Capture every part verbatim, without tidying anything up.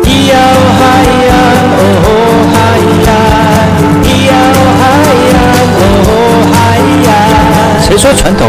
咿呀哦嗨呀，哦哦嗨呀，咿呀哦嗨呀，哦哦嗨呀。谁说传统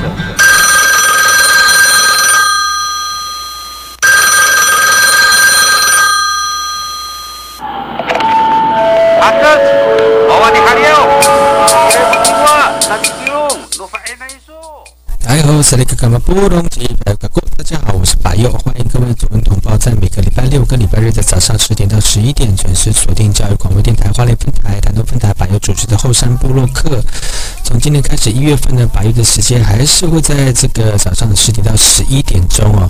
大家好，我是巴佑，欢迎各位族人同胞在每个礼拜六跟礼拜日的早上十点到十一点准时锁定教育广播电台花莲分台、台东分台巴佑主持的后山部落客。从今天开始，一月份的巴佑的时间还是会在这个早上的十点到十一点钟哦。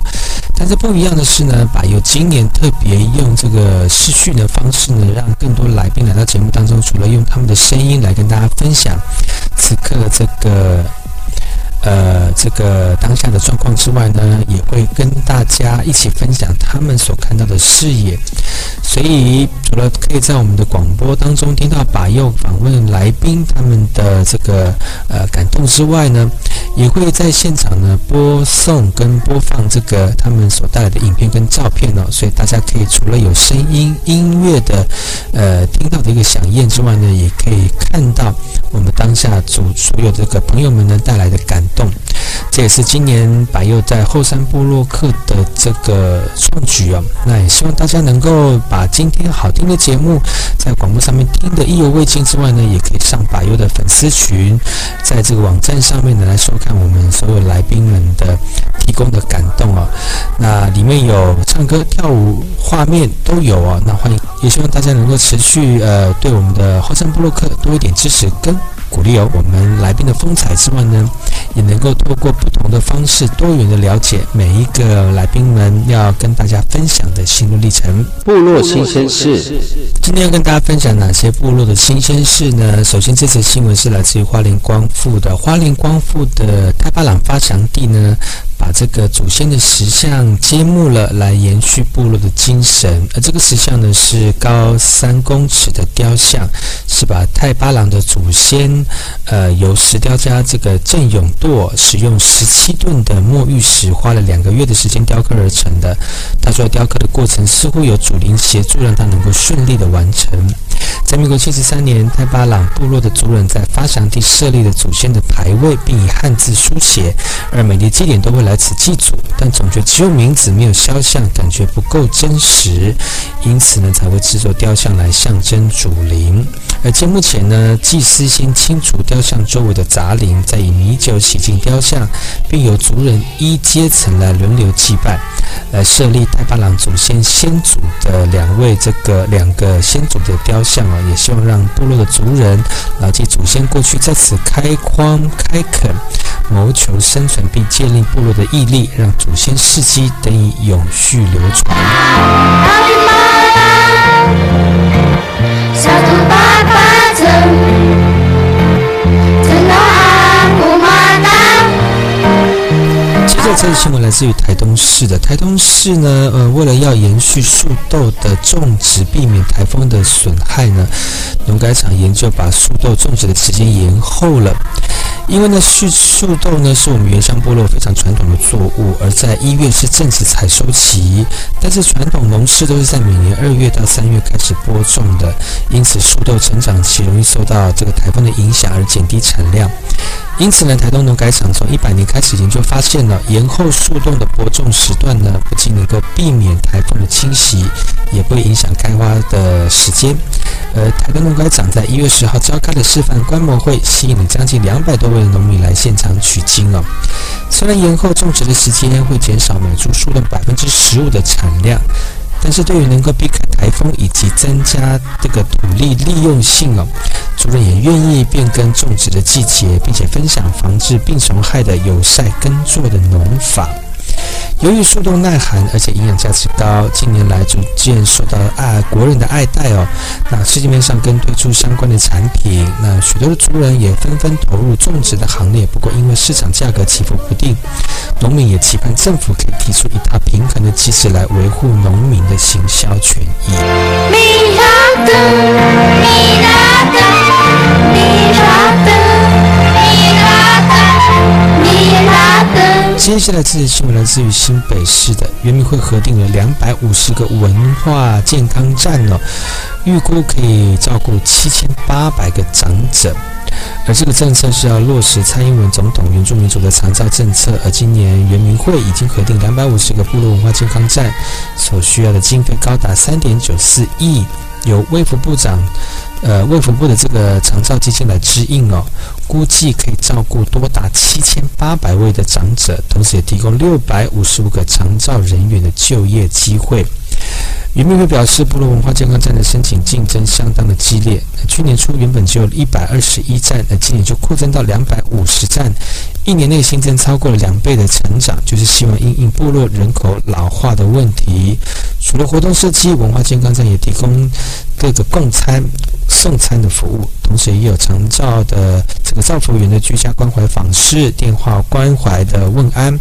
但是不一样的是呢，巴佑今年特别用这个视讯的方式呢，让更多来宾来到节目当中，除了用他们的声音来跟大家分享此刻这个。呃，这个当下的状况之外呢，也会跟大家一起分享他们所看到的视野。所以，除了可以在我们的广播当中听到巴佑访问来宾他们的这个呃感动之外呢，也会在现场呢播送跟播放这个他们所带来的影片跟照片哦。所以大家可以除了有声音音乐的呃听到的一个响宴之外呢，也可以看到我们当下主所有这个朋友们呢带来的感动。动，这也是今年巴佑在后山部落客的这个创举哦。那也希望大家能够把今天好听的节目在广播上面听得意犹未尽之外呢，也可以上巴佑的粉丝群，在这个网站上面呢来收看我们所有来宾们的提供的感动哦。那里面有唱歌、跳舞、画面都有哦。那欢迎，也希望大家能够持续呃对我们的后山部落客多一点支持跟鼓励哦。我们来宾的风采之外呢，也能够透过不同的方式多元的了解每一个来宾们要跟大家分享的心路历程。部落新鲜事，今天要跟大家分享哪些部落的新鲜事呢？首先这次新闻是来自于花莲光复的，花莲光复的太巴塱发祥地呢，把这个祖先的石像揭幕了，来延续部落的精神。而这个石像呢，是高三公尺的雕像，是把太巴塱的祖先，呃，由石雕家这个郑永舵使用十七吨的墨玉石，花了两个月的时间雕刻而成的。他说，雕刻的过程似乎有祖灵协助，让他能够顺利的完成。在民国七十三年，太巴塱部落的族人在发祥地设立了祖先的牌位，并以汉字书写，而每年祭典都会来。来此祭祖，但总觉得只有名字没有肖像，感觉不够真实，因此呢才会制作雕像来象征祖灵。而节目前呢，祭司先清除雕像周围的杂灵，再以米酒洗净雕像，并由族人依阶层来轮流祭拜，来设立太巴塱祖先先祖的两位这个两个先祖的雕像啊，也希望让部落的族人牢记祖先过去在此开荒开垦，谋求生存，并建立部落的毅力，让祖先事迹得以永续流传。接着这个新闻来自于台东市的，台东市呢，呃，为了要延续树豆的种植，避免台风的损害呢，农改场研究把树豆种植的时间延后了。因为呢，树树豆呢是我们原乡部落非常传统的作物，而在一月是正值采收期，但是传统农事都是在每年二月到三月开始播种的，因此树豆成长期容易受到这个台风的影响而减低产量。因此呢，台东农改场从一百年开始研究发现了，延后树豆的播种时段呢，不仅能够避免台风的侵袭，也不会影响开花的时间。呃，台灯农改场在一月十号召开的示范观摩会，吸引了将近两百多位农民来现场取经哦。虽然延后种植的时间会减少每株树的百分之十五的产量，但是对于能够避开台风以及增加这个土地利用性哦，主任也愿意变更种植的季节，并且分享防治病虫害的友善耕作的农法。 由于树洞耐寒，而且营养价值高，近年来逐渐受到爱国人的爱戴哦。那世界面上更推出相关的产品，那许多的族人也纷纷投入种植的行列。不过，因为市场价格起伏不定，农民也期盼政府可以提出一套平衡的机制来维护农民的行销权益。米拉德，米拉德，米拉德。 接下来这则新闻来自于新北市的原民会核定了两百五十个文化健康站哦，预估可以照顾七千八百个长者。 而这个政策是要落实蔡英文总统原住民族的长照政策，而今年原民会已经核定两百五十个部落文化健康站，所需要的经费高达三点九四亿，由卫福部长，呃，卫福部的这个长照基金来支应哦，估计可以照顾多达七千八百位的长者，同时也提供六百五十五个长照人员的就业机会。 原民会表示，部落文化健康站的申请竞争相当的激烈。去年初原本只有一百二十一站，那今年就扩增到两百五十站，一年内新增超过了两倍的成长，就是希望因应部落人口老化的问题。除了活动设计，文化健康站也提供各个供餐、送餐的服务，同时也有长照的这个照服员的居家关怀访视、电话关怀的问安。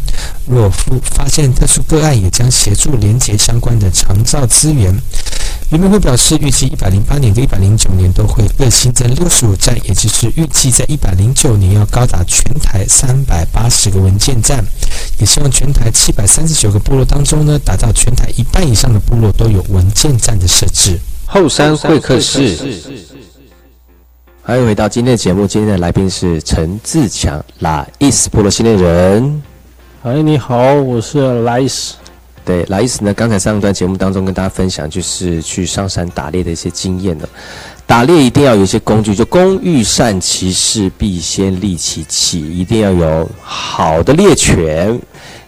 若发现特殊个案，也将协助连结相关的长照。 资源，原民会表示，预计一百零八年跟一百零九年都会各新增六十五站，也就是预计在一百零九年要高达全台三百八十个文件站，也希望全台七百三十九个部落当中呢，达到全台一半以上的部落都有文件站的设置。后山会客室，欢迎回到今天的节目，今天的来宾是陈自强，Rais部落新猎人。嗨，你好，我是Rais。 对，来Rais呢，刚才上一段节目当中跟大家分享，就是去上山打猎的一些经验了。打猎一定要有一些工具，就工欲善其事，必先利其器，一定要有好的猎犬，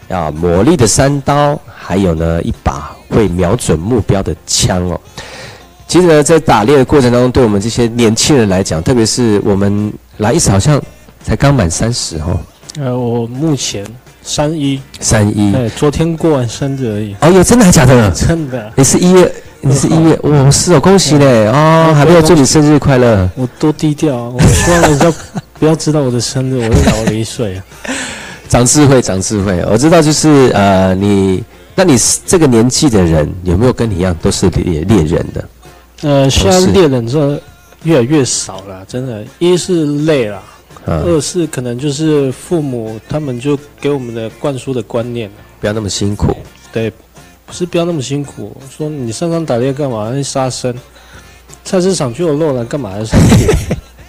啊，磨利的山刀，还有呢一把会瞄准目标的枪哦。其实呢，在打猎的过程当中，对我们这些年轻人来讲，特别是我们来Rais好像才刚满三十哦。呃，我目前。 三一三一，对，昨天过完生日而已。哦哟，真的还假的？真的。你是一月，你是一月，哇，是哦，恭喜嘞！哦，还没有祝你生日快乐。我多低调啊！我希望人家不要知道我的生日，我又老了一岁啊。长智慧，长智慧。我知道，就是呃，你，那你这个年纪的人有没有跟你一样都是猎猎人的？呃，现在猎人这越来越少了，真的，一是累了。 二是可能就是父母他们就给我们的灌输的观念，不要那么辛苦。对，不是不要那么辛苦，说你上山打猎干嘛？去杀生，菜市场就有肉了，干嘛要上去？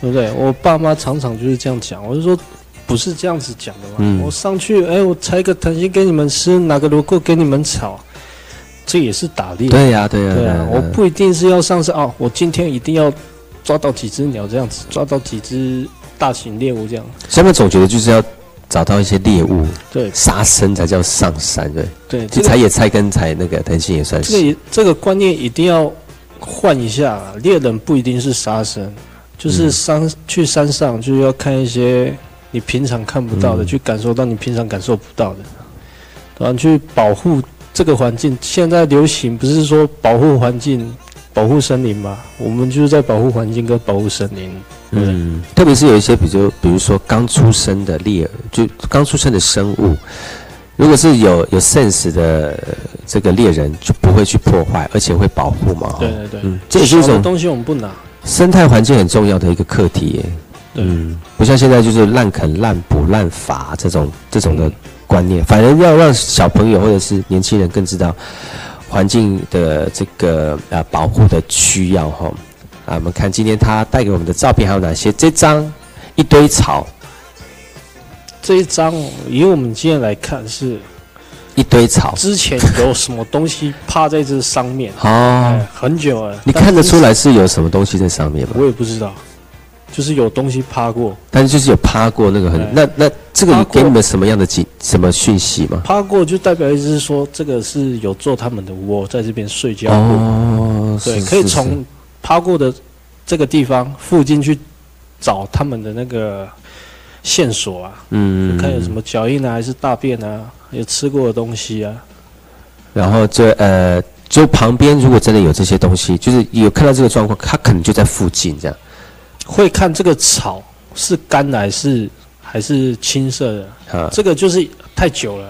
对不对？我爸妈常常就是这样讲，我就说不是这样子讲的嘛。嗯、我上去，哎，我采个藤心给你们吃，拿个萝卜给你们炒，这也是打猎。对呀，对呀，对呀。我不一定是要上山哦，我今天一定要抓到几只鸟这样子，抓到几只。 大型猎物这样，下面总觉得就是要找到一些猎物，对，杀生才叫上山，对，对，这个、采野菜跟采那个藤心也算是。这个这个观念一定要换一下、啊，猎人不一定是杀生，就是山、嗯、去山上就是要看一些你平常看不到的，嗯、去感受到你平常感受不到的，然后去保护这个环境。现在流行不是说保护环境。 保护森林嘛，我们就是在保护环境跟保护森林。嗯，特别是有一些比较，比如说刚出生的猎，就刚出生的生物，如果是有有 sense 的这个猎人，就不会去破坏，而且会保护嘛。对对对，嗯，这也是一种东西我们不拿。生态环境很重要的一个课题耶。嗯，不像现在就是滥垦、滥捕、滥伐这种这种的观念，反而要让小朋友或者是年轻人更知道。 环境的这个呃保护的需要哈、哦，啊，我们看今天他带给我们的照片还有哪些？这张一堆草，这一张以我们今天来看是一堆草。之前有什么东西趴在这上面？哦、哎，很久了。你看得出来是有什么东西在上面吗？我也不知道，就是有东西趴过。但是就是有趴过那个很、哎、那那这个给你们什么样的几什么讯息吗？趴过就代表意思是说，这个是有做他们的窝，在这边睡觉过。哦，对，是是是可以从趴过的这个地方附近去找他们的那个。 线索啊，嗯，看有什么脚印啊，还是大便啊，有吃过的东西啊。然后这呃，就旁边如果真的有这些东西，就是有看到这个状况，它可能就在附近这样。会看这个草是干的还是还是青色的，啊、这个就是太久了，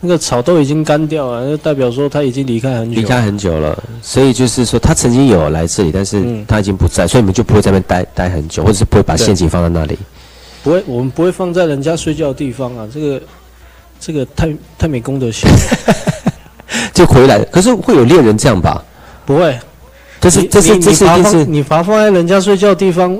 那个草都已经干掉了，就代表说它已经离开很久了，离开很久了。所以就是说，它曾经有来这里，但是它已经不在，嗯、所以你们就不会在那边待待很久，或者是不会把陷阱放在那里。 不会，我们不会放在人家睡觉的地方啊，这个，这个太太没公德心了。就回来，可是会有猎人这样吧？不会，这是这是这是这是你把它放在人家睡觉的地方，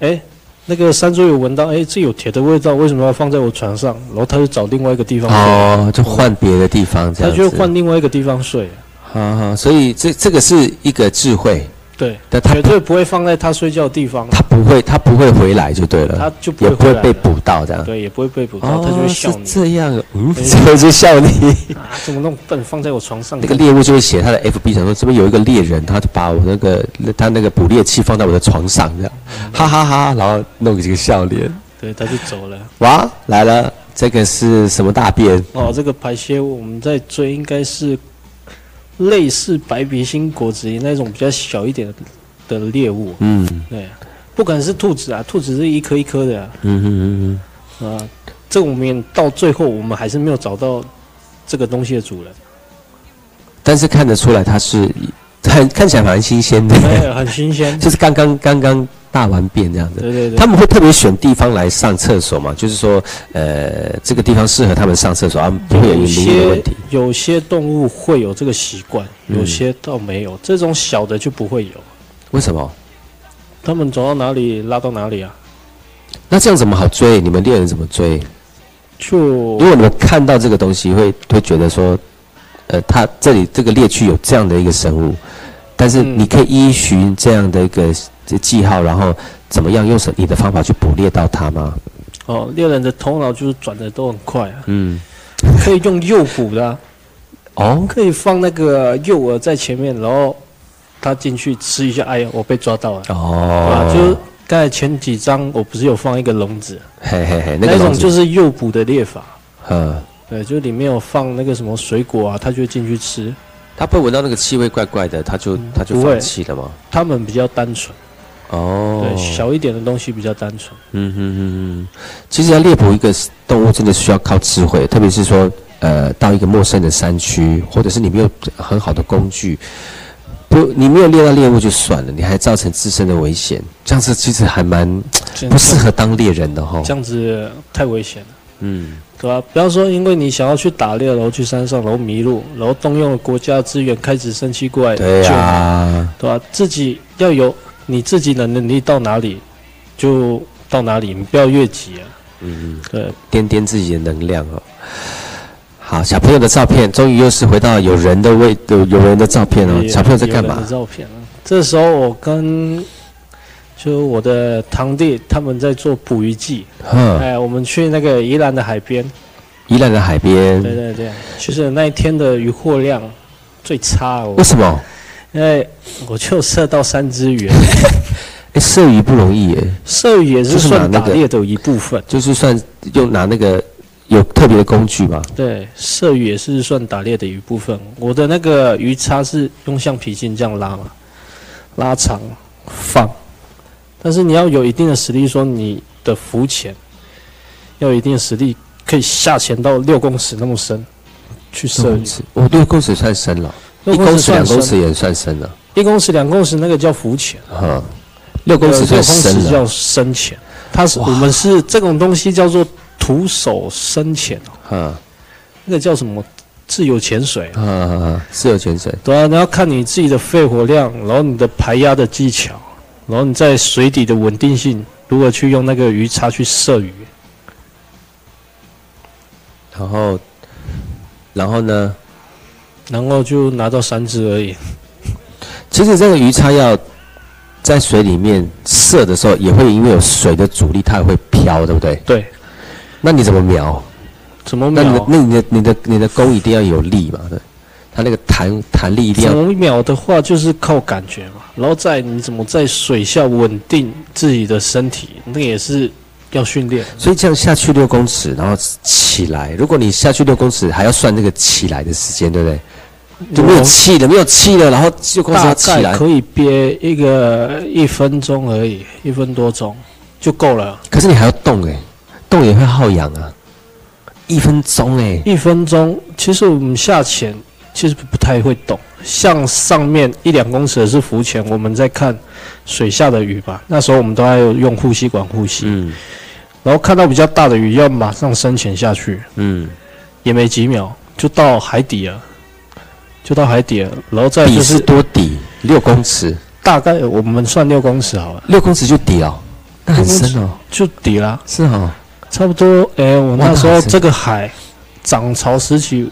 哎，那个山猪有闻到，哎，这有铁的味道，为什么要放在我床上？然后他就找另外一个地方睡，哦，就换别的地方这样子，他就换另外一个地方睡。好好，所以这这个是一个智慧。 对，但他绝对不会放在他睡觉的地方。他不会，他不会回来就对了。他就不会被捕到这样。对，也不会被捕到，他就会笑你。这样，嗯，他就笑你。怎么那么笨，放在我床上？那个猎物就会写他的 F B 上说，这边有一个猎人，他就把我那个他那个捕猎器放在我的床上这样，哈哈哈，然后弄几个笑脸。对，他就走了。哇，来了，这个是什么大便？哦，这个排泄物我们在追，应该是。 类似白鼻心果子狸那种比较小一点的猎物，嗯，对，不可能是兔子啊，兔子是一颗一颗的、啊，嗯嗯嗯嗯，啊，这个我们到最后我们还是没有找到这个东西的主人，但是看得出来它是很看起来蛮新鲜的，对，很新鲜，就是刚刚刚刚大完便这样子，对对对，他们会特别选地方来上厕所嘛，就是说，呃，这个地方适合他们上厕所，他们不会有灵异的问题。 有些动物会有这个习惯，有些倒没有。嗯、这种小的就不会有。为什么？他们走到哪里拉到哪里啊？那这样怎么好追？你们猎人怎么追？就如果你们看到这个东西会，会会觉得说，呃，它这里这个猎区有这样的一个生物，但是你可以依循这样的一个记号，然后怎么样用你的方法去捕猎到它吗？哦，猎人的头脑就是转的都很快啊。嗯。 可以用诱捕的、啊，哦，可以放那个诱饵在前面，然后他进去吃一下。哎呀，我被抓到了！哦，啊，就是刚才前几章我不是有放一个笼子，嘿嘿嘿，那种就是诱捕的猎法。嗯，对，就里面有放那个什么水果啊，他就进去吃。他不会闻到那个气味怪怪的，他就、嗯、他就放弃了吗？他们比较单纯。 哦， oh, 对，小一点的东西比较单纯。嗯哼哼哼，其实要猎捕一个动物，真的需要靠智慧，特别是说，呃，到一个陌生的山区，或者是你没有很好的工具，不，你没有猎到猎物就算了，你还造成自身的危险，这样子其实还蛮不适合当猎人的哈。这样子太危险了。嗯，对吧、啊？不要说因为你想要去打猎，然后去山上，然后迷路，然后动用了国家资源，开始生气过来，对呀、啊，对吧、啊？自己要有。 你自己的能力到哪里，就到哪里，你不要越级啊。嗯，对，掂掂自己的能量哦。好，小朋友的照片，终于又是回到有人的位，有有人的照片哦。小朋友在干嘛？照片、啊。这时候我跟就我的堂弟他们在做捕鱼记。嗯哎，我们去那个宜兰的海边。宜兰的海边。对对对，就是那一天的渔获量最差哦。为什么？ 因为我就射到三只鱼，哎，射鱼不容易耶，射鱼也是算打猎的一部分，就是算用拿那个有特别的工具嘛。对，射鱼也是算打猎的一部分。我的那个鱼叉是用橡皮筋这样拉嘛，拉长放，但是你要有一定的实力，说你的浮潜要有一定的实力，可以下潜到六公尺那么深去射鱼。我六公尺太深了。 一公尺、两公尺也算深了。一公尺、两公尺那个叫浮潜，嗯，六公尺算深了。叫深潜，它是我们是这种东西叫做徒手深潜，嗯，那个叫什么自由潜水，嗯嗯嗯，自由潜水。对啊，你要看你自己的肺活量，然后你的排压的技巧，然后你在水底的稳定性，如何去用那个鱼叉去射鱼，然后。然后呢？然后就拿到三只而已。其实这个鱼叉要在水里面射的时候，也会因为有水的阻力，它也会飘，对不对？对。那你怎么瞄？怎么瞄？那你的、你的、你的钩一定要有力嘛，对。 它那个弹弹力一定要。怎么秒的话，就是靠感觉嘛。然后在你怎么在水下稳定自己的身体，那个也是要训练。所以这样下去六公尺，然后起来。如果你下去六公尺，还要算那个起来的时间，对不对？就没有气了，没有气了，然后六公尺要起来。大概可以憋一个一分钟而已，一分多钟就够了。可是你还要动哎、欸，动也会耗氧啊。一分钟哎、欸，一分钟。其实我们下潜。 其实不太会懂，像上面一两公尺的是浮潜，我们在看水下的鱼吧。那时候我们都还有用呼吸管呼吸，嗯，然后看到比较大的鱼要马上深潜下去，嗯，也没几秒就到海底了，就到海底了。然后再就是，底是多底？六公尺，大概我们算六公尺好了。六公尺就底哦，那很深哦，就底啦，是哦，差不多。哎，我那时候这个海涨潮时期。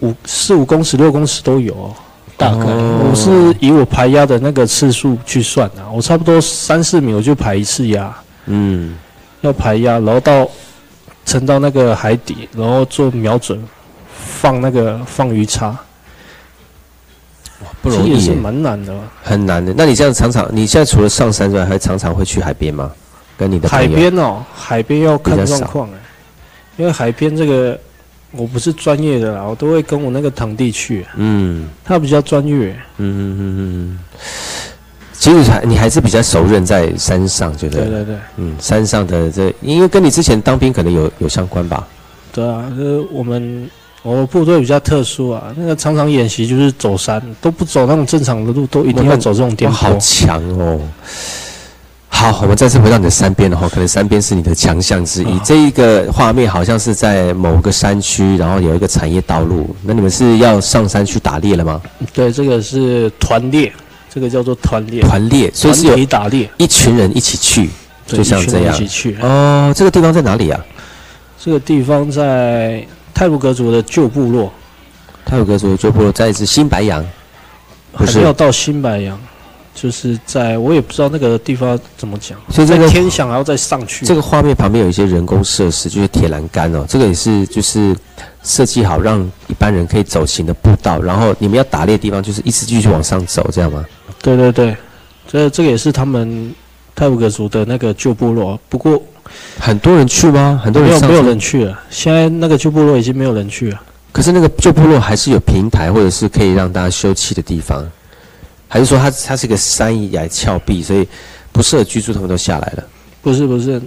五四五公尺、六公尺都有、哦，大概、哦、我是以我排压的那个次数去算的、啊，我差不多三四米我就排一次压，嗯，要排压，然后到沉到那个海底，然后做瞄准，放那个放鱼叉，哇，不容易，也是蛮难的，很难的。那你这样常常，你现在除了上山之外，还常常会去海边吗？跟你的海边哦，海边要看状况哎、欸，因为海边这个。 我不是专业的啦，我都会跟我那个堂弟去。嗯，他比较专业。嗯嗯嗯嗯。其实还你还是比较熟认在山上，觉得。对对对。嗯，山上的这，因为跟你之前当兵可能有有相关吧。对啊，就是我们我部队比较特殊啊，那个常常演习就是走山，都不走那种正常的路，都一定要走这种颠簸。好强哦！好，我们再次回到你的山边，然后可能山边是你的强项之一。哦、这一个画面好像是在某个山区，然后有一个产业道路。那你们是要上山去打猎了吗？对，这个是团猎，这个叫做团猎。团猎，所以是有打猎，一群人一起去，就像这样。一起去。哦，这个地方在哪里啊？这个地方在泰鲁格族的旧部落。泰鲁格族的旧部落在是新白杨，不是还没有到新白杨。 就是在我也不知道那个地方怎么讲，所以这个天想还要再上去。这个画面旁边有一些人工设施，就是铁栏杆哦，这个也是就是设计好让一般人可以走行的步道。然后你们要打猎的地方就是一直继续往上走，这样吗？对对对，这这个也是他们泰晤格族的那个旧部落。不过很多人去吗？很多人没有人去了，现在那个旧部落已经没有人去了。可是那个旧部落还是有平台或者是可以让大家休憩的地方。 还是说它它是个山崖峭壁，所以不适合居住，他们都下来了。不是不是，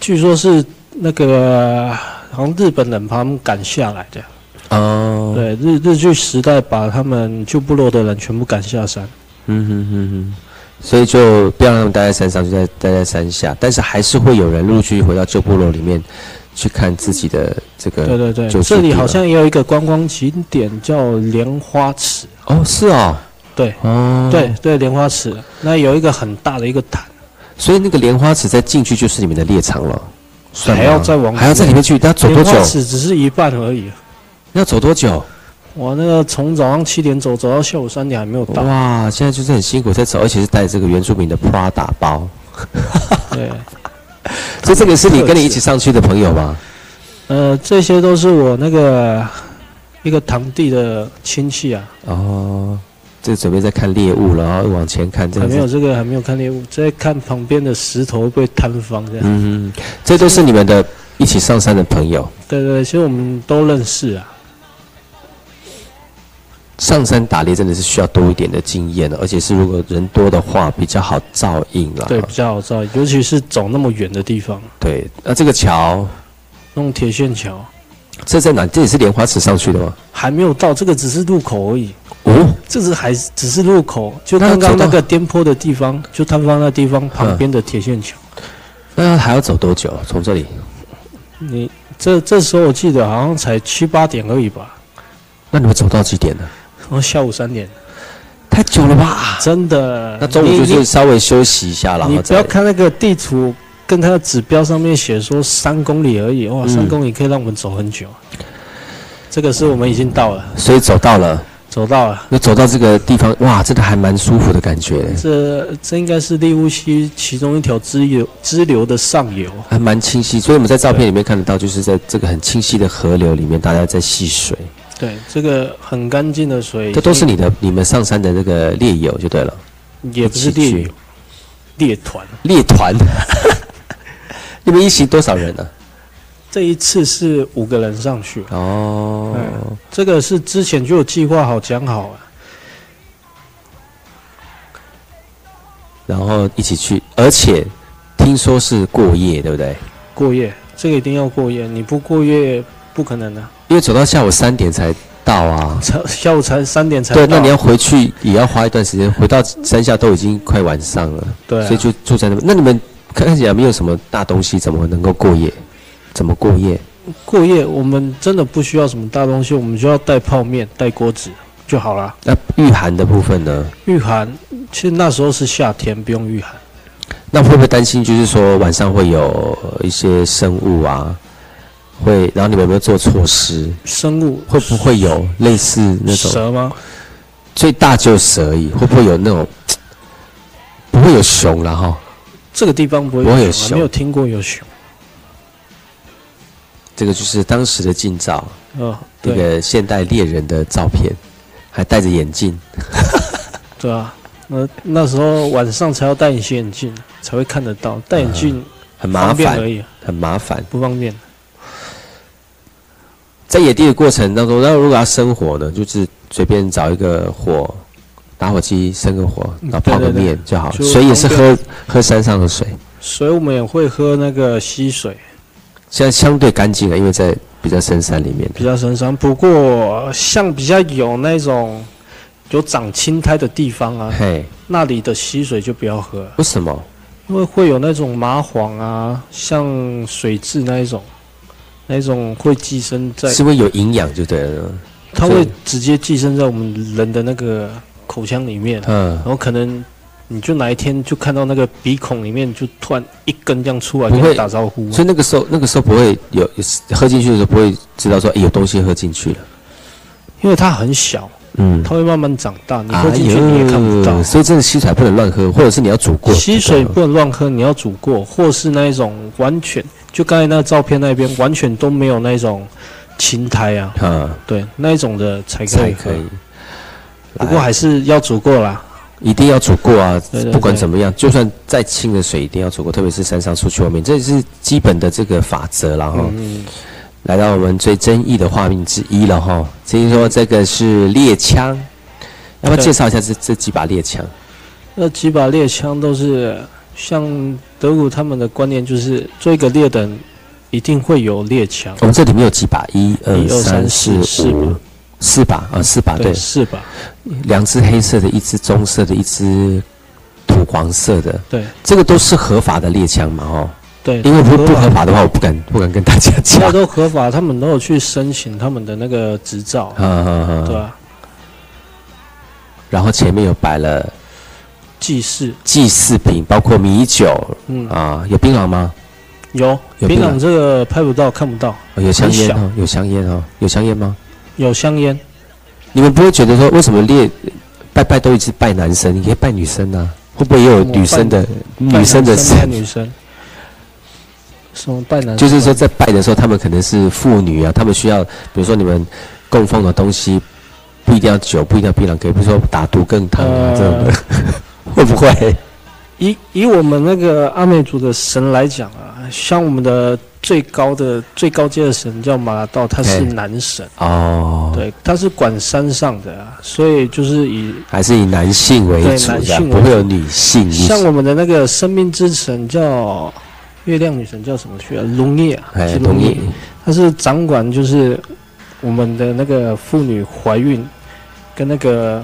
据说是那个好像日本人把他们赶下来的。哦。对，日日据时代把他们旧部落的人全部赶下山。嗯哼哼哼。所以就不要让他们待在山上，就在待在山下。但是还是会有人陆续回到旧部落里面去看自己的这个。对对对。这里好像也有一个观光景点叫莲花池。哦，是哦。 对，哦、对对，莲花池那有一个很大的一个潭，所以那个莲花池再进去就是你们的猎场了，还要再往还要在里面去，要走多久？莲花池只是一半而已，要走多久？我那个从早上七点走走到下午三点还没有到。哇，现在就是很辛苦在走，而且是带这个原住民的 Prada 包。对，所以这个是你跟你一起上去的朋友吗？呃，这些都是我那个一个堂弟的亲戚啊。哦。 这准备在看猎物了，然后往前看。还没有这个，还没有看猎物，在看旁边的石头被摊方这样。嗯，这都是你们的一起上山的朋友。对对，其实我们都认识啊。上山打猎真的是需要多一点的经验了，而且是如果人多的话比较好照应了。对，比较好照应，尤其是走那么远的地方。对，那、啊、这个桥，弄铁线桥，这在哪？这也是莲花池上去的吗？还没有到，这个只是入口而已。 哦，这只还只是入口，就刚刚那个颠簸的地方，就摊方那地方旁边的铁线桥。那还要走多久？从这里？你这这时候我记得好像才七八点而已吧。那你们走到几点呢？我、哦、下午三点。太久了吧？真的。那中午就是稍微休息一下了。你不要看那个地图，跟它的指标上面写说三公里而已，哇，嗯、三公里可以让我们走很久。这个是我们已经到了，所以走到了，走到了。那走到这个地方，哇，真的还蛮舒服的感觉。这这应该是利乌溪其中一条支流支流的上游，还蛮清晰。所以我们在照片里面看得到，就是在这个很清晰的河流里面，大家在戏水。 对，这个很干净的水。这都是你的，你们上山的那个猎友就对了。也不是猎友，猎团。猎团，你们一行多少人呢、啊？这一次是五个人上去。哦、嗯，这个是之前就有计划好讲好啊。然后一起去，而且听说是过夜，对不对？过夜，这个一定要过夜，你不过夜。 不可能的、啊，因为走到下午三点才到啊。下午才三点才到。对，那你要回去也要花一段时间，回到山下都已经快晚上了。对、啊。所以就住在那边。那你们看起来没有什么大东西，怎么能够过夜？怎么过夜？过夜，我们真的不需要什么大东西，我们就要带泡面、带锅子就好了。那御寒的部分呢？御寒，其实那时候是夏天，不用御寒。那会不会担心，就是说晚上会有一些生物啊？ 会，然后你们有没有做措施？生物会不会有类似那种蛇吗？最大就蛇而已，会不会有那种？不会有熊啦哈。这个地方不会有熊，不会有熊，没有听过有熊。这个就是当时的近照，哦，那个现代猎人的照片，还戴着眼镜。对啊，那那时候晚上才要戴隐形眼镜才会看得到，戴眼镜、嗯、很麻烦而已，很麻烦，不方便。 在野地的过程当中，那如果要生火呢，就是随便找一个火，打火机生个火，然后泡个面就好了。对对对水也是喝喝山上的水，水我们也会喝那个溪水。现在相对干净了，因为在比较深山里面。比较深山，不过像比较有那种有长青苔的地方啊，嘿，那里的溪水就不要喝。为什么？因为会有那种麻黄啊，像水蛭那一种。 那种会寄生在，是会有营养就对了，它会直接寄生在我们人的那个口腔里面，嗯，然后可能你就哪一天就看到那个鼻孔里面就突然一根这样出来，不会打招呼、啊，所以那个时候那个时候不会有喝进去的时候不会知道说、欸、有东西喝进去了，因为它很小，嗯，它会慢慢长大，你喝进去你也看不到，哎、所以这个溪水不能乱喝，或者是你要煮过，溪水不能乱喝，你要煮过，或是那一种完全。 就刚才那照片那边完全都没有那种青苔啊，嗯，对，那一种的才可以，可以。不过还是要煮过啦，一定要煮过啊！对对对不管怎么样，就算再清的水一定要煮过，特别是山上出去外面，这是基本的这个法则啦。哈、嗯嗯。来到我们最争议的画面之一了哈，听说这个是猎枪，要不要介绍一下这这几把猎枪？那几把猎枪都是。 像德鲁他们的观念就是做一个猎人，一定会有猎枪。我们这里面有几把？一、二、三、四、四把，四把啊，四把对，四把。两只黑色的，一只棕色的，一只土黄色的。对，这个都是合法的猎枪嘛，哦。对，因为不不合法的话，我不敢不敢跟大家讲。那都合法，他们都有去申请他们的那个执照。啊啊啊！对啊。然后前面有摆了。 祭祀祭祀品包括米酒，嗯啊，有槟榔吗？有，有槟榔这个拍不到看不到。有香烟哦，有香烟哦，有香烟吗？有香烟。你们不会觉得说为什么猎拜拜都一直拜男生，你可以拜女生啊？会不会也有女生的女生的神？女生。什么拜男？就是说在拜的时候，他们可能是妇女啊，他们需要，比如说你们供奉的东西不一定要酒，不一定要槟榔，可以比如说打毒羹汤啊这种的。 会不会？以以我们那个阿美族的神来讲啊，像我们的最高的最高阶的神叫马拉道，他是男神哦，对，他是管山上的、啊，所以就是以还是以男性为主，男性不会有女性。像我们的那个生命之神叫月亮女神叫什么去啊？龙叶，是龙叶，她是掌管就是我们的那个妇女怀孕跟那个。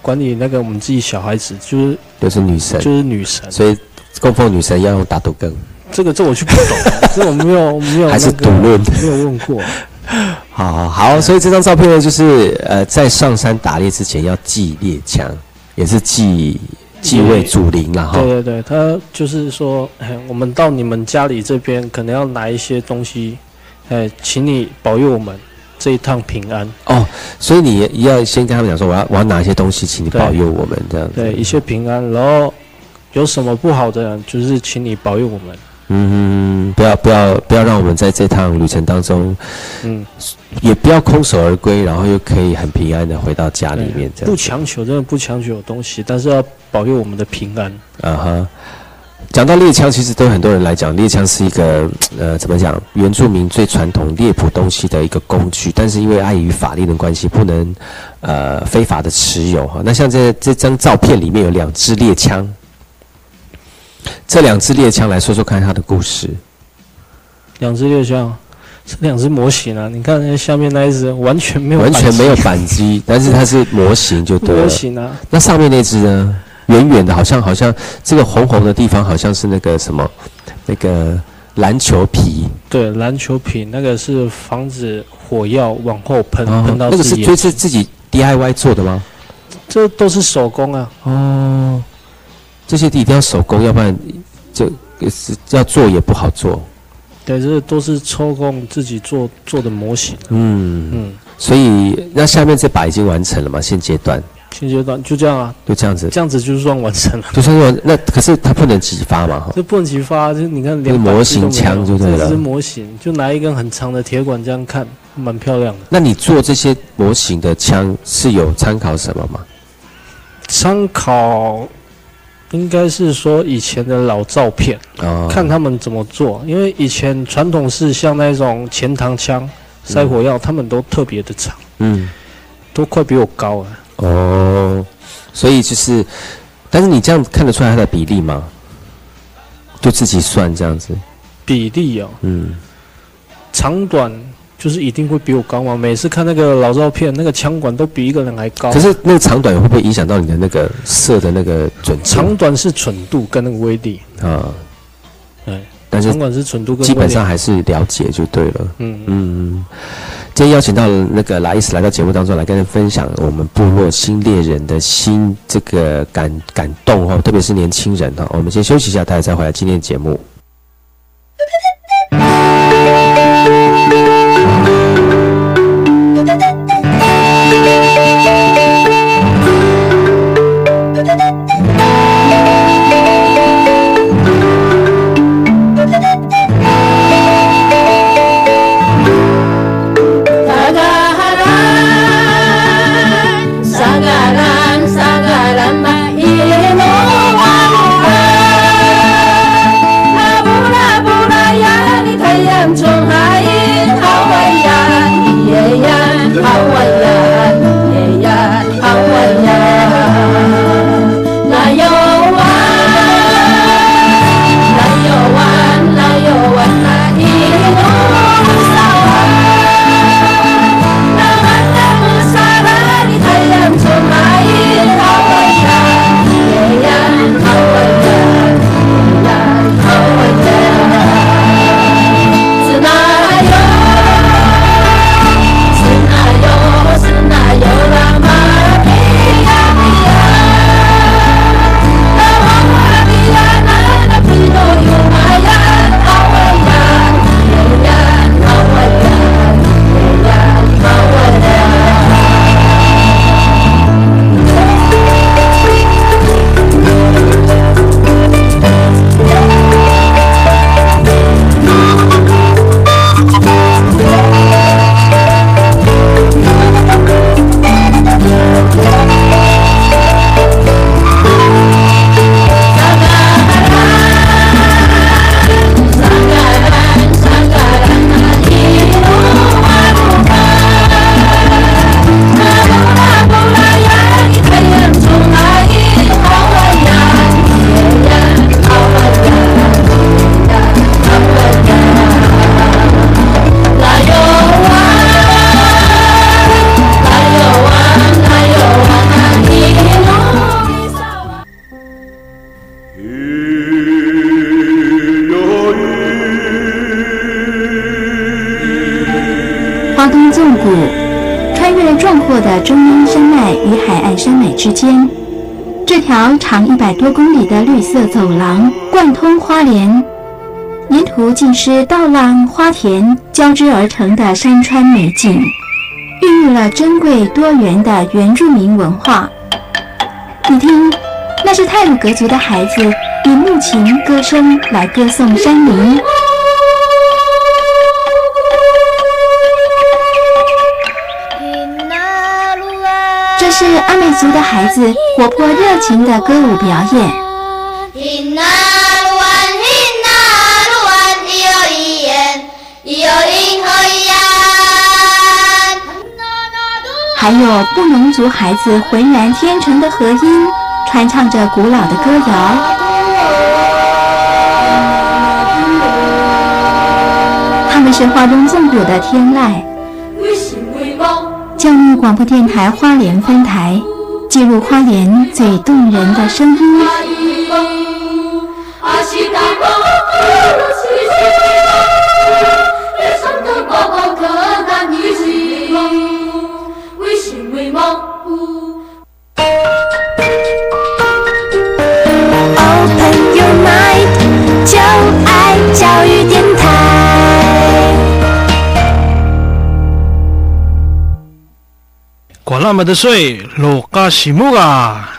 管理那个我们自己小孩子，就是就是女神，就是女神，所以供奉女神要用打赌羹。这个这我就不懂了，这我没有没有、那個、还是赌论没有问过。好好好，所以这张照片呢，就是呃，在上山打猎之前要祭猎枪，也是祭祭位祖灵啦。对对对，他就是说，我们到你们家里这边，可能要拿一些东西，哎，请你保佑我们。这一趟平安。哦，所以你要先跟他们讲说，我要我要拿一些东西，请你保佑我们这样子。对，一切平安。然后有什么不好的，就是请你保佑我们。嗯，不要不要不要让我们在这趟旅程当中，嗯，也不要空手而归，然后又可以很平安的回到家里面。这样不强求，真的不强求有东西，但是要保佑我们的平安。啊哈。讲到猎枪，其实对很多人来讲，猎枪是一个呃，怎么讲？原住民最传统猎捕东西的一个工具，但是因为碍于法律的关系，不能呃非法的持有哈。那像这这张照片里面有两支猎枪，这两支猎枪来说说看它的故事。两支猎枪，这两支模型啊，你看下面那一只完全没有扳机，完全没有扳机，但是它是模型就对了。模型啊，那上面那只呢？远远的，好像好像这个红红的地方，好像是那个什么，那个篮球皮。对，篮球皮那个是防止火药往后喷，哦、喷到自己。那个是就是自己 D I Y 做的吗？这都是手工啊。哦，这些一定要手工，要不然就要做也不好做。对，这都是抽空自己做做的模型、啊。嗯嗯，嗯所以那下面这把已经完成了嘛？现阶段。现阶段就这样啊，就这样子，这样子就算完成了。就算完，那可是它不能击发嘛，哈。这不能击发，就是你看两把模型枪就对了。这是模型，就拿一根很长的铁管这样看，蛮漂亮的。那你做这些模型的枪是有参考什么吗？参考应该是说以前的老照片，哦、看他们怎么做。因为以前传统是像那种前膛枪、塞火药，嗯、他们都特别的长，嗯，都快比我高了。哦，所以就是，但是你这样看得出来它的比例吗？就自己算这样子。比例哦，嗯，长短就是一定会比我高嘛。每次看那个老照片，那个枪管都比一个人还高。可是那个长短会不会影响到你的那个射的那个准？长短是准度跟那个威力啊，对。但是基本上还是了解就对了。嗯嗯，今天邀请到那个Rais来到节目当中来跟人分享我们部落新猎人的新这个感感动哦，特别是年轻人哈、哦。我们先休息一下，待会再回来今天的节目。尽是稻浪花田交织而成的山川美景。孕育了珍贵多元的原住民文化。你听，那是泰鲁格族的孩子以木琴歌声来歌颂山林。 这是阿美族的孩子活泼热情的歌舞表演。还有布农族孩子浑然天成的和音，传唱着古老的歌谣。他们是花东纵谷的天籁。 教育广播电台花莲分台记录花莲最动人的声音。Open your mind， 就爱教育电台。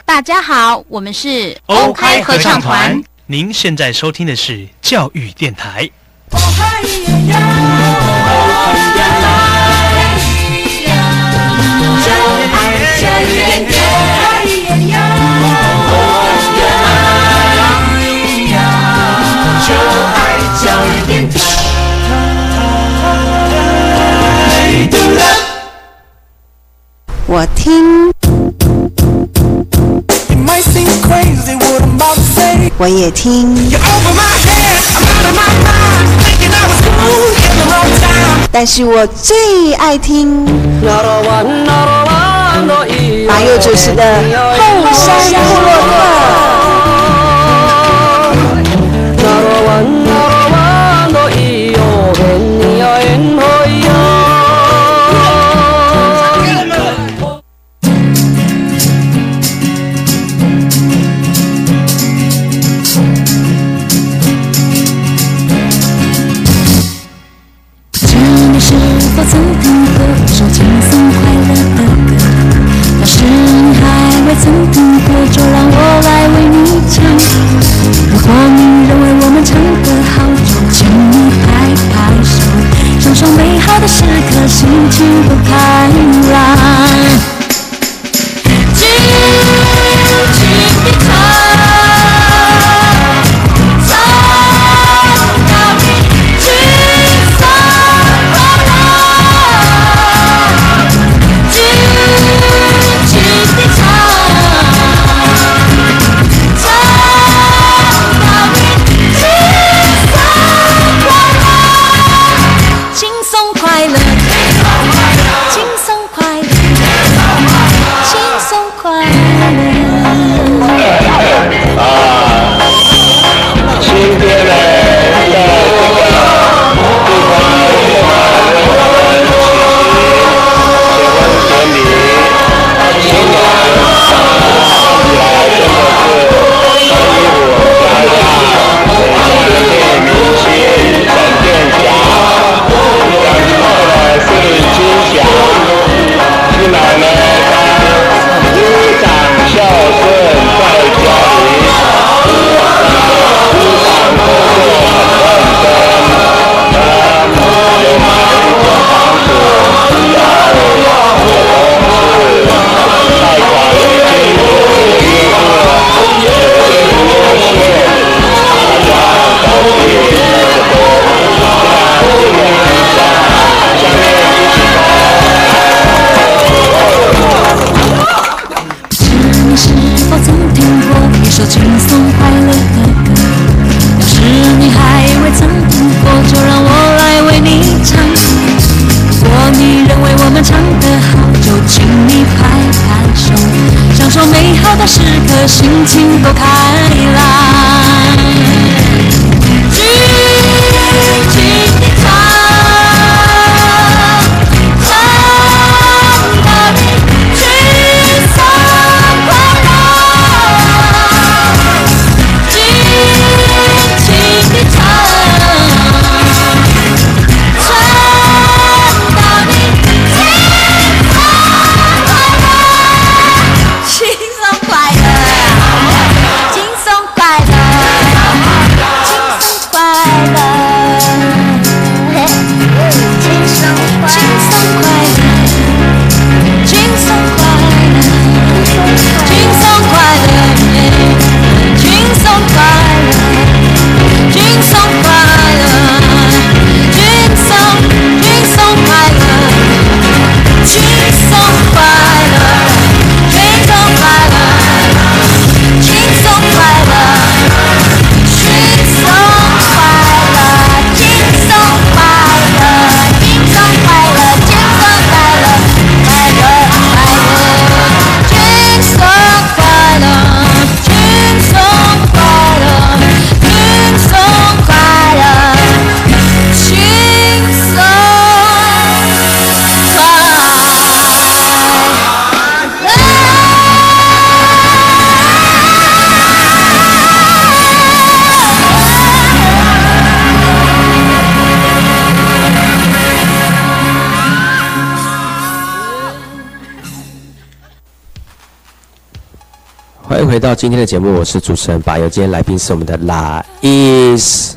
大家好，我们是欧开合唱团。您现在收听的是教育电台。我听，我也听，但是我最爱听马佑主持的《后山部落客》。欢迎回到今天的节目，我是主持人巴友，今天来宾是我们的 Rais。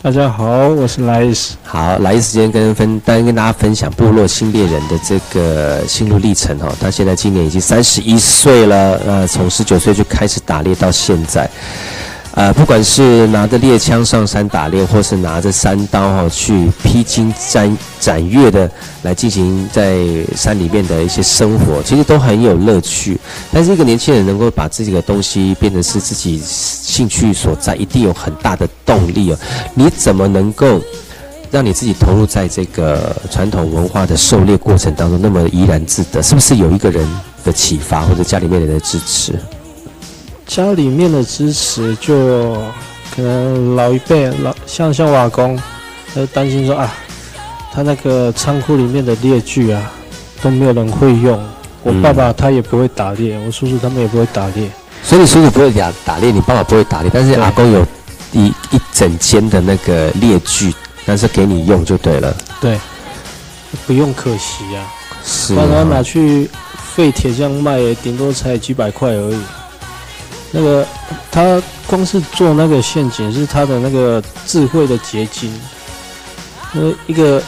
大家好，我是 Rais。 好， Rais 今天跟分单跟大家分享部落新猎人的这个心路历程哦。他现在今年已经三十一岁了，呃，从十九岁就开始打猎到现在。呃，不管是拿着猎枪上山打猎，或是拿着山刀哈、哦、去披荆斩斩越的来进行在山里面的一些生活，其实都很有乐趣。但是一个年轻人能够把自己的东西变成是自己兴趣所在，一定有很大的动力哦。你怎么能够让你自己投入在这个传统文化的狩猎过程当中那么怡然自得？是不是有一个人的启发，或者家里面人的支持？家里面的支持，就可能老一辈老像像我阿公，他就担心说啊，他那个仓库里面的猎具啊都没有人会用。我爸爸他也不会打猎，我叔叔他们也不会打猎。所以你叔叔不会打打猎，你爸爸不会打猎，但是阿公有一一整间的那个猎具，但是给你用就对了。对，不用可惜啊，是啊，把它拿去废铁匠卖，顶多才几百块而已。那个他光是做那个陷阱是他的那个智慧的结晶，因为一个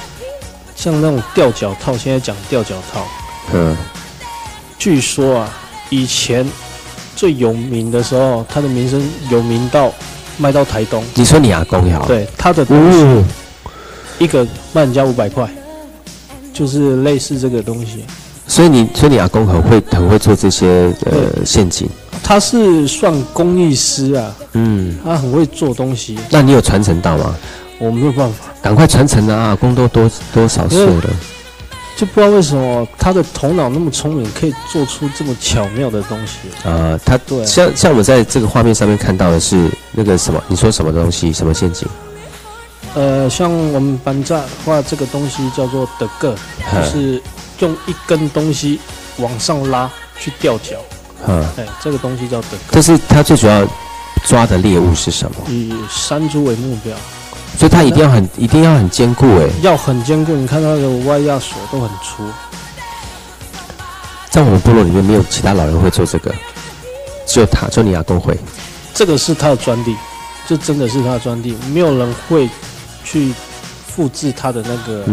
像那种吊脚套，现在讲吊脚套，嗯，据说啊，以前最有名的时候，他的名声有名到卖到台东。你说你阿公也好，对，他的东西、嗯、一个卖人家五百块，就是类似这个东西。所以你，所以你阿公很会很会做这些呃陷阱。他是算工艺师啊，嗯，他很会做东西。那你有传承到吗？我没有办法，赶快传承啊！阿公都多多少岁了，就不知道为什么他的头脑那么聪明，可以做出这么巧妙的东西。呃，他对、啊，像像我在这个画面上面看到的是那个什么，你说什么东西，什么陷阱？呃，像我们板架画这个东西叫做的个，就是用一根东西往上拉去吊脚。嗯，哎，这个东西叫德格。但是他最主要抓的猎物是什么？以山猪为目标，所以它一定要很、一定要很坚固哎、欸，要很坚固。你看它的外压锁都很粗。在我们部落里面，没有其他老人会做这个，只有他，就你阿公会。这个是他的专利，这真的是他的专利，没有人会去复制他的那个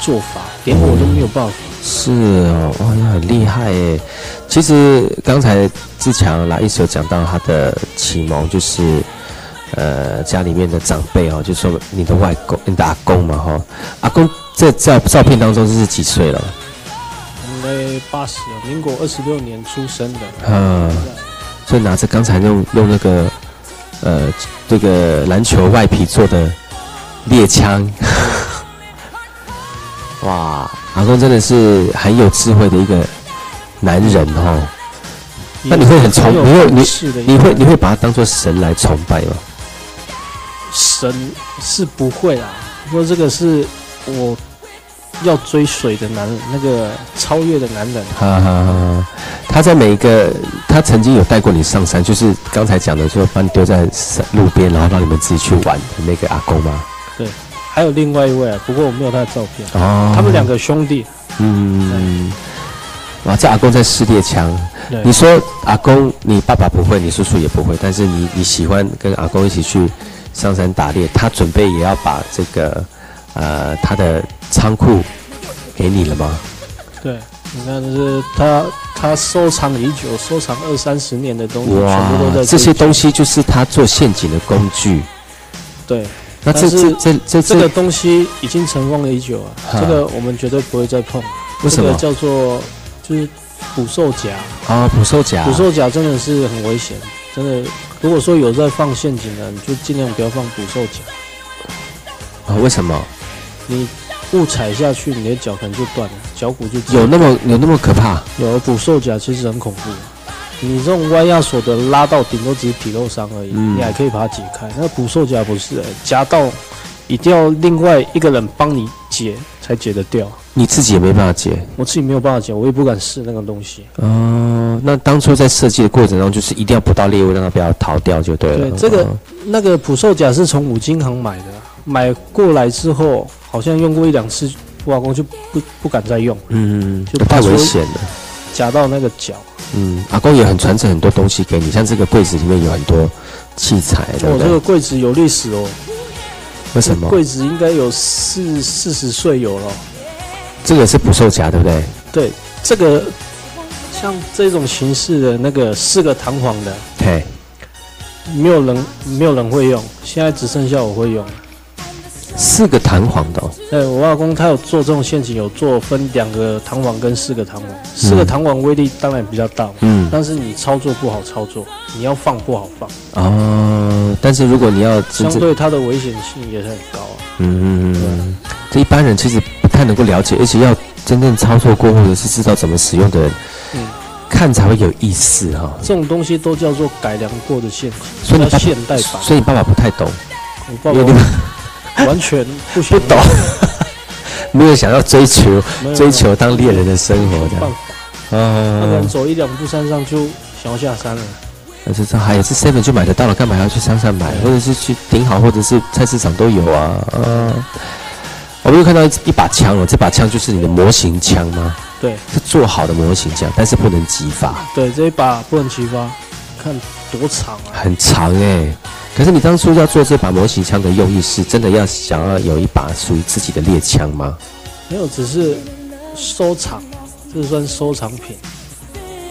做法，嗯、连我都没有办法。是哦，哇，那很厉害耶！其实刚才志强啦一手讲到他的启蒙，就是呃家里面的长辈哦，就说你的外公、你的阿公嘛哈、哦。阿公这照照片当中是几岁了？我们八十，民国二十六年出生的。嗯，所以拿着刚才用用那个呃这个篮球外皮做的猎枪。哇，阿公真的是很有智慧的一个男人哦。那你会很崇，你会你你会你会把他当作神来崇拜吗？神是不会啦，不过这个是我要追随的男人，那个超越的男人。哈哈哈！他在每一个，他曾经有带过你上山，就是刚才讲的，就把你丢在路边，然后让你们自己去玩的那个阿公吗？对。还有另外一位、啊，不过我没有他的照片。哦，他们两个兄弟。嗯，哇，这阿公在试猎枪。你说阿公，你爸爸不会，你叔叔也不会，但是你你喜欢跟阿公一起去上山打猎，他准备也要把这个呃他的仓库给你了吗？对，你看，就是他他收藏已久，收藏二三十年的东西，全部都在。这些东西就是他做陷阱的工具。对。那这这这这这个东西已经尘封了已久啊，这个我们绝对不会再碰。为什么？叫做就是捕兽夹啊，捕兽夹，捕兽夹真的是很危险，真的。如果说有在放陷阱的，你就尽量不要放捕兽夹。啊，为什么？你误踩下去，你的脚可能就断了，脚骨就有那么有那么可怕？有，捕兽夹其实很恐怖。你这种歪压锁的拉到顶多只是皮肉伤而已，嗯、你还可以把它解开。那捕兽夹不是、欸，夹到一定要另外一个人帮你解才解得掉。你自己也没办法解，我自己没有办法解，我也不敢试那个东西。哦，那当初在设计的过程中，就是一定要捕到猎物，让它不要逃掉就对了。对，这个、哦、那个捕兽夹是从五金行买的，买过来之后好像用过一两次，我老公就不不敢再用，嗯，就太危险了，夹到那个脚。嗯，阿公也很传承很多东西给你，像这个柜子里面有很多器材，对不对？哦，这个柜子有历史哦。为什么？柜子应该有四四十岁有了。这个是不锈夹，对不对？对，这个像这种形式的那个四个弹簧的，对，没有人没有人会用，现在只剩下我会用。四个弹簧的哦。对，我阿公他有做这种陷阱，有做分两个弹簧跟四个弹簧。四个弹簧威力当然比较大，嗯，但是你操作不好操作，你要放不好放。哦，但是如果你要相对它的危险性也是很高啊。嗯嗯嗯，这一般人其实不太能够了解，而且要真正操作过或者是知道怎么使用的人，嗯，看才会有意思哈、哦。这种东西都叫做改良过的陷阱，所以现代版。所以你爸爸不太懂。我爸爸。完全不不懂，没有想要追求追求当猎人的生活的，啊，他走一两步山上就想要下山了。但是这还也是 seven 就买得到了，干嘛还要去山上买？或者是去顶好，或者是菜市场都有啊。啊，我们又看到一一把枪了，这把枪就是你的模型枪吗？对，是做好的模型枪，但是不能击发。对，这一把不能击发，看多长啊？很长哎、欸。可是你当初要做这把模型枪的用意是真的要想要有一把属于自己的猎枪吗？没有，只是收藏，这算收藏品。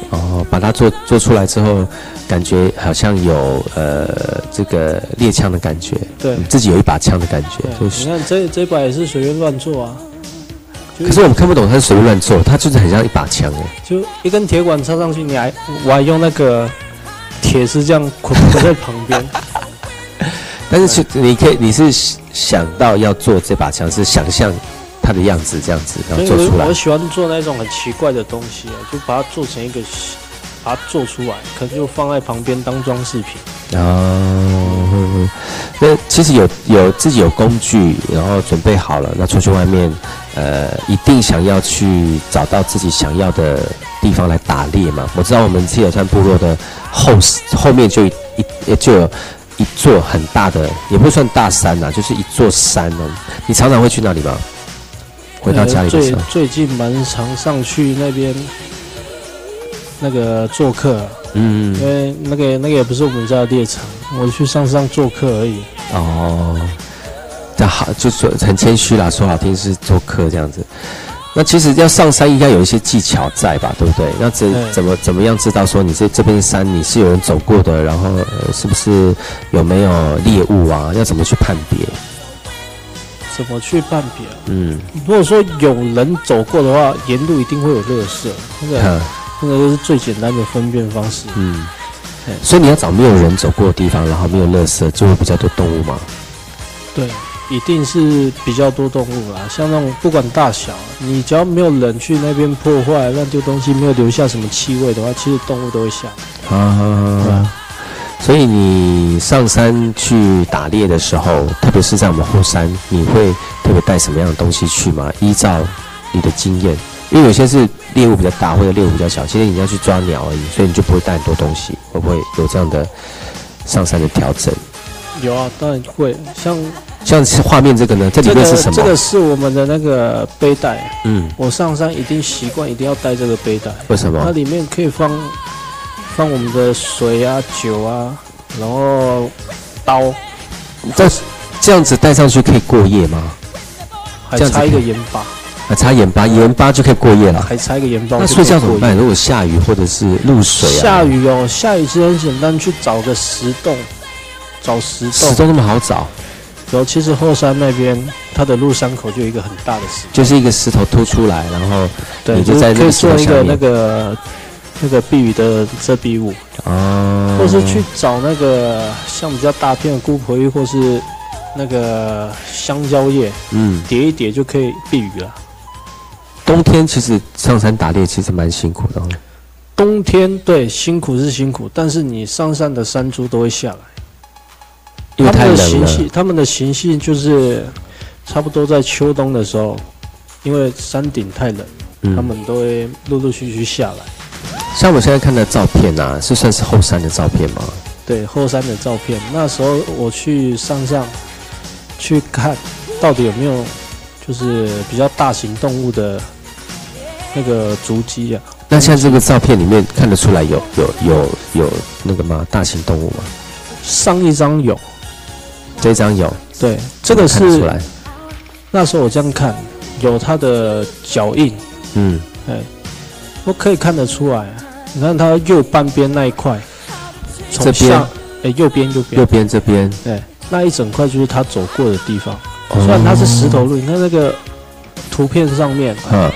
哦，把它做做出来之后，感觉好像有呃这个猎枪的感觉，对，自己有一把枪的感觉。就是、你看这这把也是随便乱做啊。可是我们看不懂，它是随便乱做，它就是很像一把枪哎。就一根铁管插上去，你还我还用那个铁丝这样捆在旁边。但是你可以，你是想到要做这把枪，是想象它的样子这样子，然后做出来。我喜欢做那种很奇怪的东西、啊，就把它做成一个，把它做出来，可能就放在旁边当装饰品。哦，那其实有有自己有工具，然后准备好了，那出去外面，呃，一定想要去找到自己想要的地方来打猎嘛。我知道我们七里山部落的后后面就一也就有。一座很大的，也不算大山呐、啊，就是一座山哦、啊。你常常会去那里吗？回到家里的时候。最最近蛮常上去那边，那个做客、啊。嗯。因为那个那个也不是我们家的猎场，我去山上做客而已。哦。那好，就说很谦虚啦，说好听是做客这样子。那其实要上山应该有一些技巧在吧，对不对？那怎怎么怎么样知道说你这这边山你是有人走过的，然后、呃、是不是有没有猎物啊？要怎么去判别？怎么去判别？嗯，如果说有人走过的话，沿路一定会有垃圾，那个那个就是最简单的分辨方式。嗯，所以你要找没有人走过的地方，然后没有垃圾，就会比较多动物嘛。对。一定是比较多动物啦，像那种不管大小，你只要没有人去那边破坏、乱丢东西，没有留下什么气味的话，其实动物都会下来。啊，所以你上山去打猎的时候，特别是在我们后山，你会特别带什么样的东西去吗？依照你的经验，因为有些是猎物比较大或者猎物比较小，其实你要去抓鸟而已，所以你就不会带很多东西，会不会有这样的上山的调整？有啊，当然会。像像画面这个呢，这里面是什么？这个是我们的那个背带。嗯，我上山一定习惯，一定要带这个背带。为什么？它里面可以放放我们的水啊、酒啊，然后刀。但是这样子带上去可以过夜吗？还差一个盐巴。啊，差盐巴，盐巴就可以过夜了。还差一个盐巴。那睡觉怎么办？如果下雨或者是露水啊？下雨哦，下雨其实很简单，去找个石洞。找石洞，石洞那么好找？然后其实后山那边，它的入山口就有一个很大的石头，就是一个石头凸出来，然后你就在那个石头下面。对，可以做一个那个那个避雨的遮蔽物哦，或是去找那个像比较大片的姑婆芋，或是那个香蕉叶，嗯，叠一叠就可以避雨了。冬天其实上山打猎其实蛮辛苦的哦。冬天对辛苦是辛苦，但是你上山的山猪都会下来。因为太冷了，他们的行性，他们的行性就是差不多在秋冬的时候，因为山顶太冷，嗯、他们都会陆陆续续下来。像我现在看的照片啊，是算是后山的照片吗？对，后山的照片。那时候我去山上去看，到底有没有就是比较大型动物的那个足迹啊？那现在这个照片里面看得出来有有有有那个嘛大型动物吗？上一张有，这一张有。对，这个是看得出来。那时候我这样看，有它的脚印。嗯，哎，我可以看得出来。你看它右半边那一块，从下，哎，右边右边右边这边，哎，那一整块就是它走过的地方。虽然它是石头路，你看那个图片上面，嗯，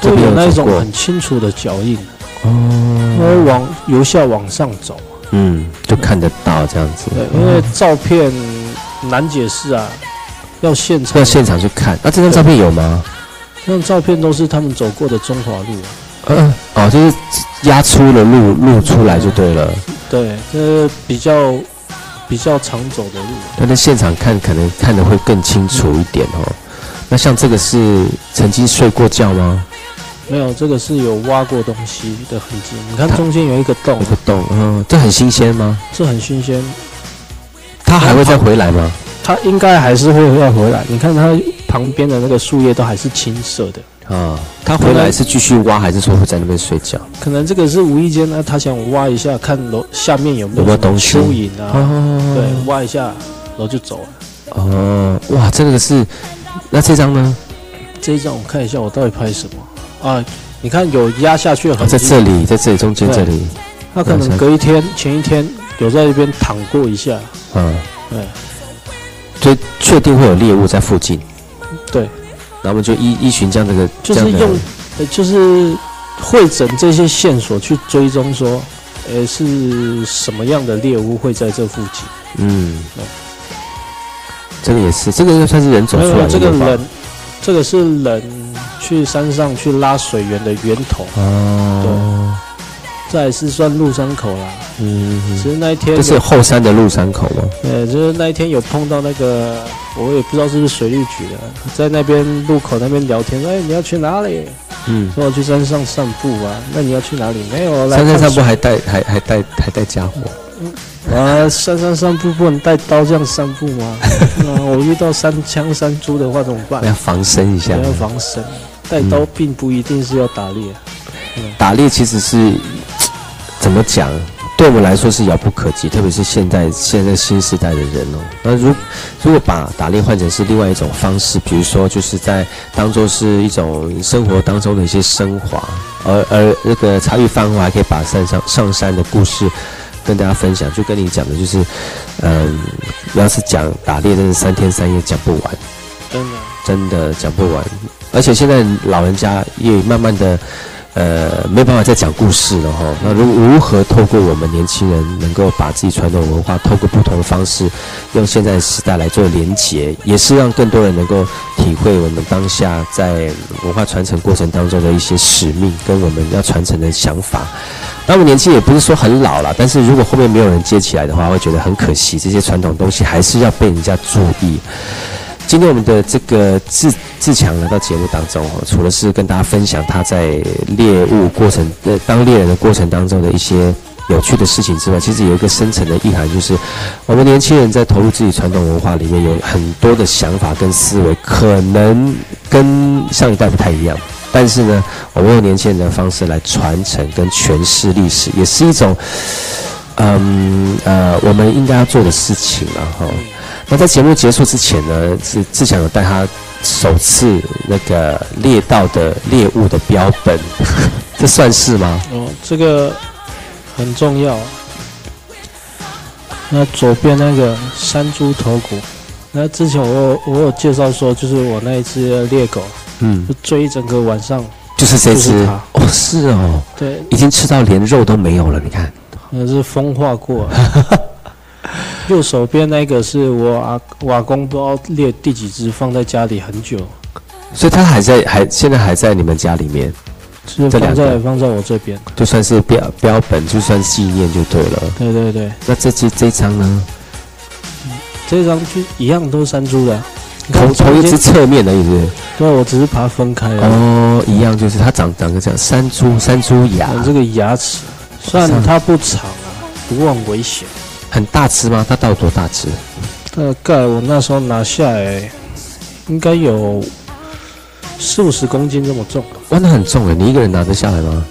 都有那一种很清楚的脚印。哦，因为往由下往上走。嗯，就看得到这样子。对，因为照片难解释啊，要现场要现场去看。那这张照片有吗？这张照片都是他们走过的中华路。嗯，哦，就是压出了路，路出来就对了。对，这是比较比较常走的路。但在现场看，可能看得会更清楚一点哦。那像这个是曾经睡过觉吗？没有，这个是有挖过东西的痕迹。你看中间有一个洞，有个洞，嗯，这很新鲜吗？这很新鲜。它还会再回来吗？它应该还是会再回来。你看它旁边的那个树叶都还是青色的。啊，他回来是继续挖，还是说会在那边睡觉？可能这个是无意间呢，他想挖一下，看楼下面有没有蚯蚓啊？对，挖一下，然后就走了。哦，哇，这个是，那这张呢？这一张我看一下，我到底拍什么啊？你看有压下去的痕迹，在这里，在这里中间这里。他可能隔一天、前一天有在那边躺过一下。嗯，对，所以确定会有猎物在附近。对。然后我们就依依循这样这个，就是用，就是会诊这些线索去追踪说，呃，是什么样的猎物会在这附近？嗯，这个也是，这个应该算是人走出来的。这个人，这个是人去山上去拉水源的源头。哦，对，这也是算入山口啦。嗯，其实那一天这是后山的入山口吗？对，就是那一天有碰到那个。我也不知道是不是水利局的，在那边路口那边聊天，哎，你要去哪里？嗯，说我去山上散步啊。那你要去哪里？没有，山上散步还带还还带还带家伙。嗯，啊，山上散步不能带刀这样散步吗？啊，我遇到山枪山猪的话怎么办？要防身一下。要防身，带刀并不一定是要打猎。嗯，打猎其实是怎么讲？对我们来说是遥不可及，特别是现在现在新时代的人哦。那如如果把打猎换成是另外一种方式，比如说就是在当做是一种生活当中的一些升华，而而那个茶余饭后还可以把山上上山的故事跟大家分享。就跟你讲的就是，嗯，要是讲打猎，真的三天三夜讲不完，真的真的讲不完。而且现在老人家也慢慢的。呃，没办法再讲故事了哈。那如如何透过我们年轻人，能够把自己传统文化，透过不同的方式，用现在时代来做连结，也是让更多人能够体会我们当下在文化传承过程当中的一些使命，跟我们要传承的想法。那我们年纪也不是说很老了，但是如果后面没有人接起来的话，会觉得很可惜。这些传统东西还是要被人家注意。今天我们的这个志志强来到节目当中哦，除了是跟大家分享他在猎物过程、呃当猎人的过程当中的一些有趣的事情之外，其实有一个深层的意涵，就是我们年轻人在投入自己传统文化里面，有很多的想法跟思维，可能跟上一代不太一样。但是呢，我们用年轻人的方式来传承跟诠释历史，也是一种，嗯呃，我们应该要做的事情啊哈。那在节目结束之前呢，是志强有带他首次那个猎到的猎物的标本，这算是吗？哦，这个很重要。那左边那个山猪头骨，那之前我有我有介绍说，就是我那一只猎狗，嗯，就追一整个晚上，就是这只，哦，是哦，对，已经吃到连肉都没有了，你看，那是风化过了。右手边那个是我阿我阿公不知道猎第几只，放在家里很久，所以它还在还现在还在你们家里面，是放在放在我这边，就算是标标本，就算纪念就对了。对对对。那这只这张呢？这张就一样都是山猪的，从从一只侧面的一只。对，我只是把它分开了。哦，一样就是它长长个这样，山猪山猪牙。这个牙齿虽然它不长啊，不过很危险。很大只吗？它到多大只？大概我那时候拿下来，应该有四五十公斤这么重。哇，那很重哎！你一个人拿得下来吗？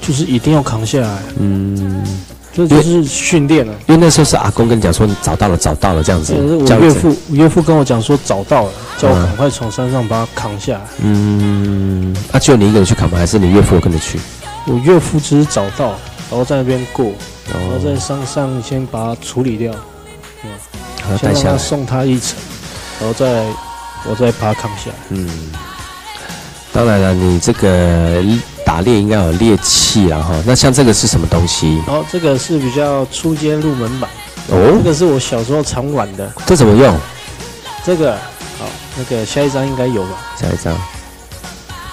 就是一定要扛下来。嗯，这就是训练了。因为那时候是阿公跟你讲说你找到了，找到了这样子。我岳父，我岳父跟我讲说找到了，叫我赶快从山上把它扛下来。嗯，啊，只有你一个人去扛吗？还是你岳父跟着去？我岳父只是找到，然后在那边过，然后在山上先把它处理掉，嗯，先让他送他一程，然后再我再把它扛下来。嗯。当然了，你这个打猎应该有猎器啊哈。那像这个是什么东西？哦，这个是比较初阶入门版。哦，这个是我小时候常玩的。这怎么用？这个好，那个下一张应该有吧？下一张，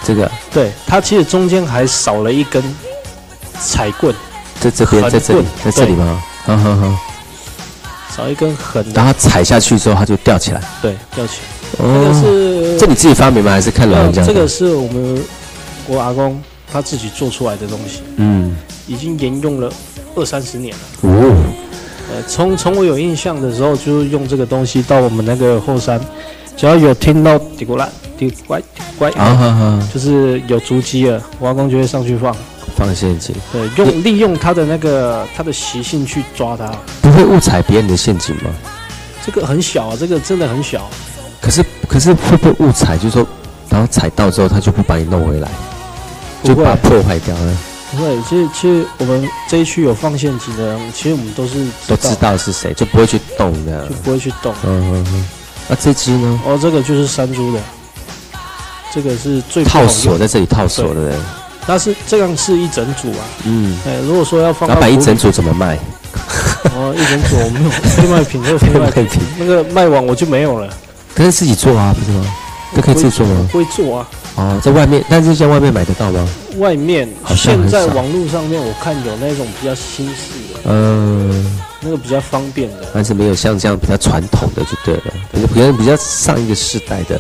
这个对，它其实中间还少了一根彩棍。在这边，在这里，在这里吗？好好好，少一根横。然后踩下去之后，它就吊起来。对，吊起来。哦，是这你自己发明吗？还是看老人家？这个是我们我阿公他自己做出来的东西，嗯，已经沿用了二三十年了。哦，呃，从从我有印象的时候，就是用这个东西到我们那个后山，只要有听到嘀咕啦、嘀乖、嘀乖，啊哈哈，就是有足迹了，我阿公就会上去放放陷阱。对，用利用他的那个他的习性去抓它。不会误踩别人的陷阱吗？这个很小啊，这个真的很小。可是可是会不会误踩？就是说，然后踩到之后，他就不把你弄回来，就把它破坏掉了。不会，其实其实我们这一区有放陷阱的人，其实我们都是都知道是谁，就不会去动的，就不会去动。嗯嗯嗯。那这只呢？哦，这个就是山猪的，这个是最套索在这里套索的人。但是这样是一整组啊。嗯。哎，如果说要放，老板一整组怎么卖？哦，一整组我没有非卖品，没有非卖品，那个卖完我就没有了。可是自己做啊，不是吗？都可以自己做吗？不会做啊。哦，在外面，但是在外面买得到吗？外面现在网络上面我看有那种比较新式的，嗯，那个比较方便的，但是没有像这样比较传统的就对了，可能比较上一个世代的。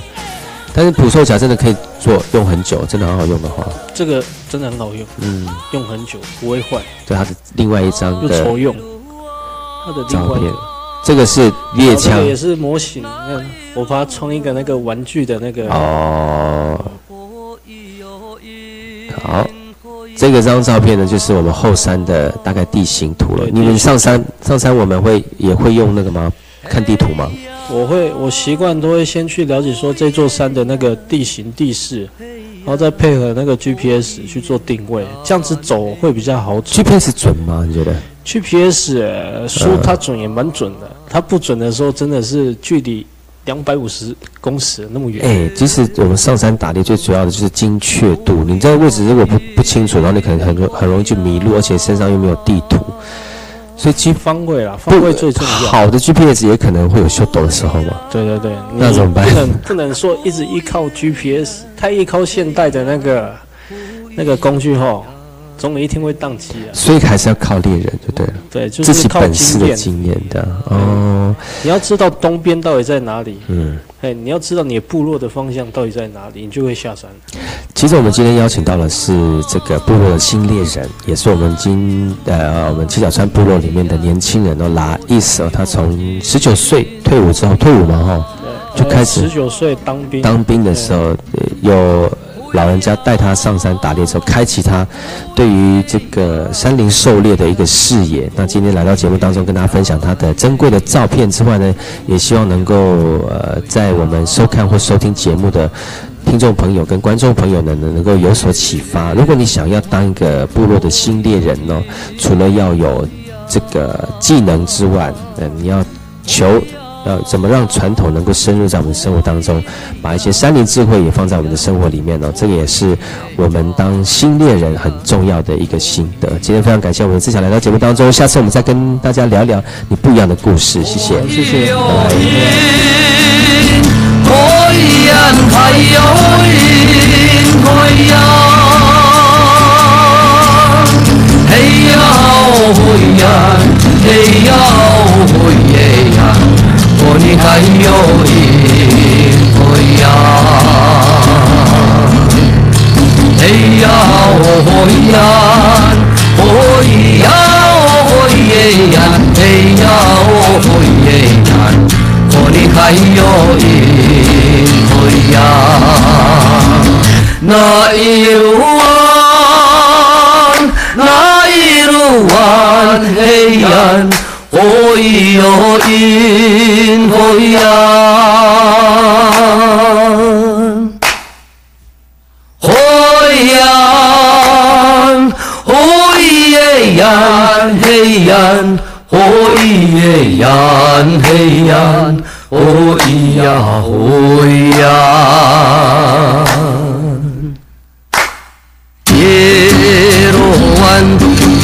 但是捕兽夹真的可以做用很久，真的很好用的话，这个真的很好用，嗯，用很久不会坏。对，它的另外一张的又抽用，它的另外一张。这个是猎枪，这个也是模型。那我把它装一个那个玩具的那个。哦。好，这个张照片呢，就是我们后山的大概地形图了。你们上山上山，我们会也会用那个吗？看地图吗？我会，我习惯都会先去了解说这座山的那个地形地势，然后再配合那个 G P S 去做定位，这样子走会比较好走。G P S 准吗？你觉得？G P S 说它准也蛮准的，它不准的时候真的是距离两百五十公尺那么远。哎、欸，其实我们上山打猎最主要的就是精确度。你这个位置如果不不清楚，然后你可能很很容易就迷路，而且身上又没有地图，所以其方位啦，方位最重要。好的 G P S 也可能会有秀逗的时候嘛。对对对，那怎么办？不能不能说一直依靠 G P S， 太依靠现代的那个那个工具后。总有一天会宕机啊，所以还是要靠猎人就对了，对，就是自己本事的经验的哦。你要知道东边到底在哪里，嗯，哎，你要知道你的部落的方向到底在哪里，你就会下山。其实我们今天邀请到的是这个部落的新猎人，也是我们今呃我们七角川部落里面的年轻人哦，Rais哦，他从十九岁退伍之后，退伍嘛哈、哦，就开始十九岁当兵，当兵的时候有。老人家带他上山打猎之后，开启他对于这个山林狩猎的一个视野。那今天来到节目当中，跟大家分享他的珍贵的照片之外呢，也希望能够呃，在我们收看或收听节目的听众朋友跟观众朋友呢，能够有所启发。如果你想要当一个部落的新猎人呢、哦，除了要有这个技能之外，嗯、呃，你要求。呃，怎么让传统能够深入在我们生活当中，把一些山林智慧也放在我们的生活里面哦，这个也是我们当新猎人很重要的一个心得。今天非常感谢我们的志强来到节目当中，下次我们再跟大家聊聊你不一样的故事，谢谢，谢谢，拜拜。我你还有一个呀，哎呀哦呀，哦呀哦耶呀，哎呀哦耶呀，我你还有一个呀。nairuan nairuan heian hoioin hoian hoian hoiean heian hoiean heian hoia hoia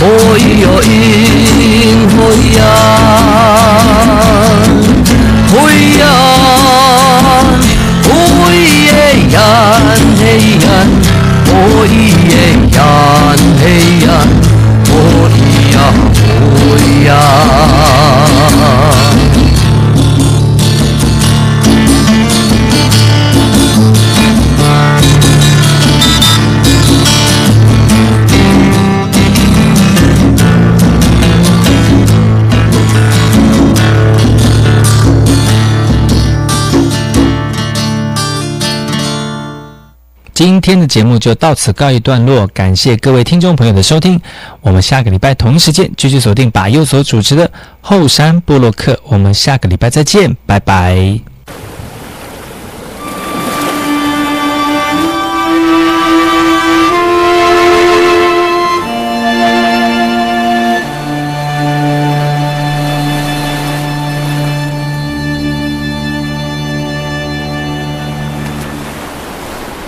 哦咿哟咿哦呀，哦呀，哦耶呀嘿呀，哦耶呀嘿呀，哦呀哦呀。 今天的节目就到此告一段落，感谢各位听众朋友的收听。我们下个礼拜同一时间继续锁定把右所主持的后山部落客。我们下个礼拜再见，拜拜。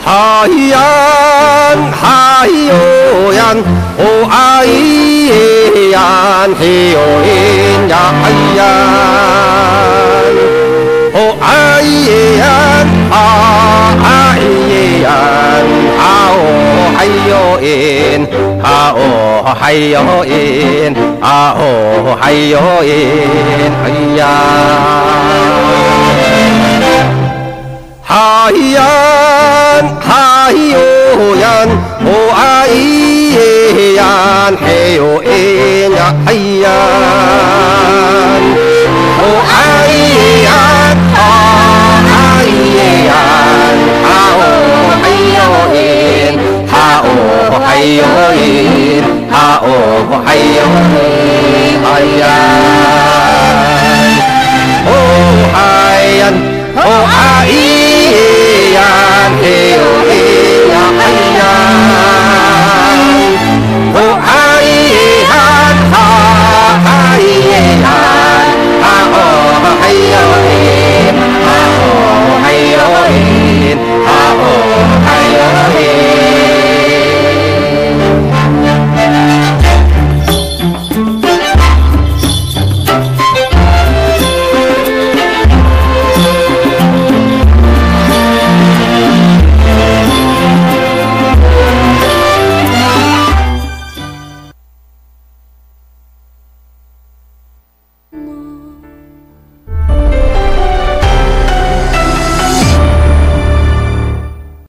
海岸，海哟岸，哦哎耶岸，嘿哟耶呀哎呀，哦哎耶岸，啊哎耶岸，啊哦哎哟耶，啊哦哎哟耶，啊哦哎哟耶，哎呀。 海岸，海哟岸，哦哎耶岸，嘿哟耶呀哎呀，哦哎耶岸，啊哎耶岸，啊哦哎哟耶，啊哦哎哟耶，啊哦哎哟耶，哎呀。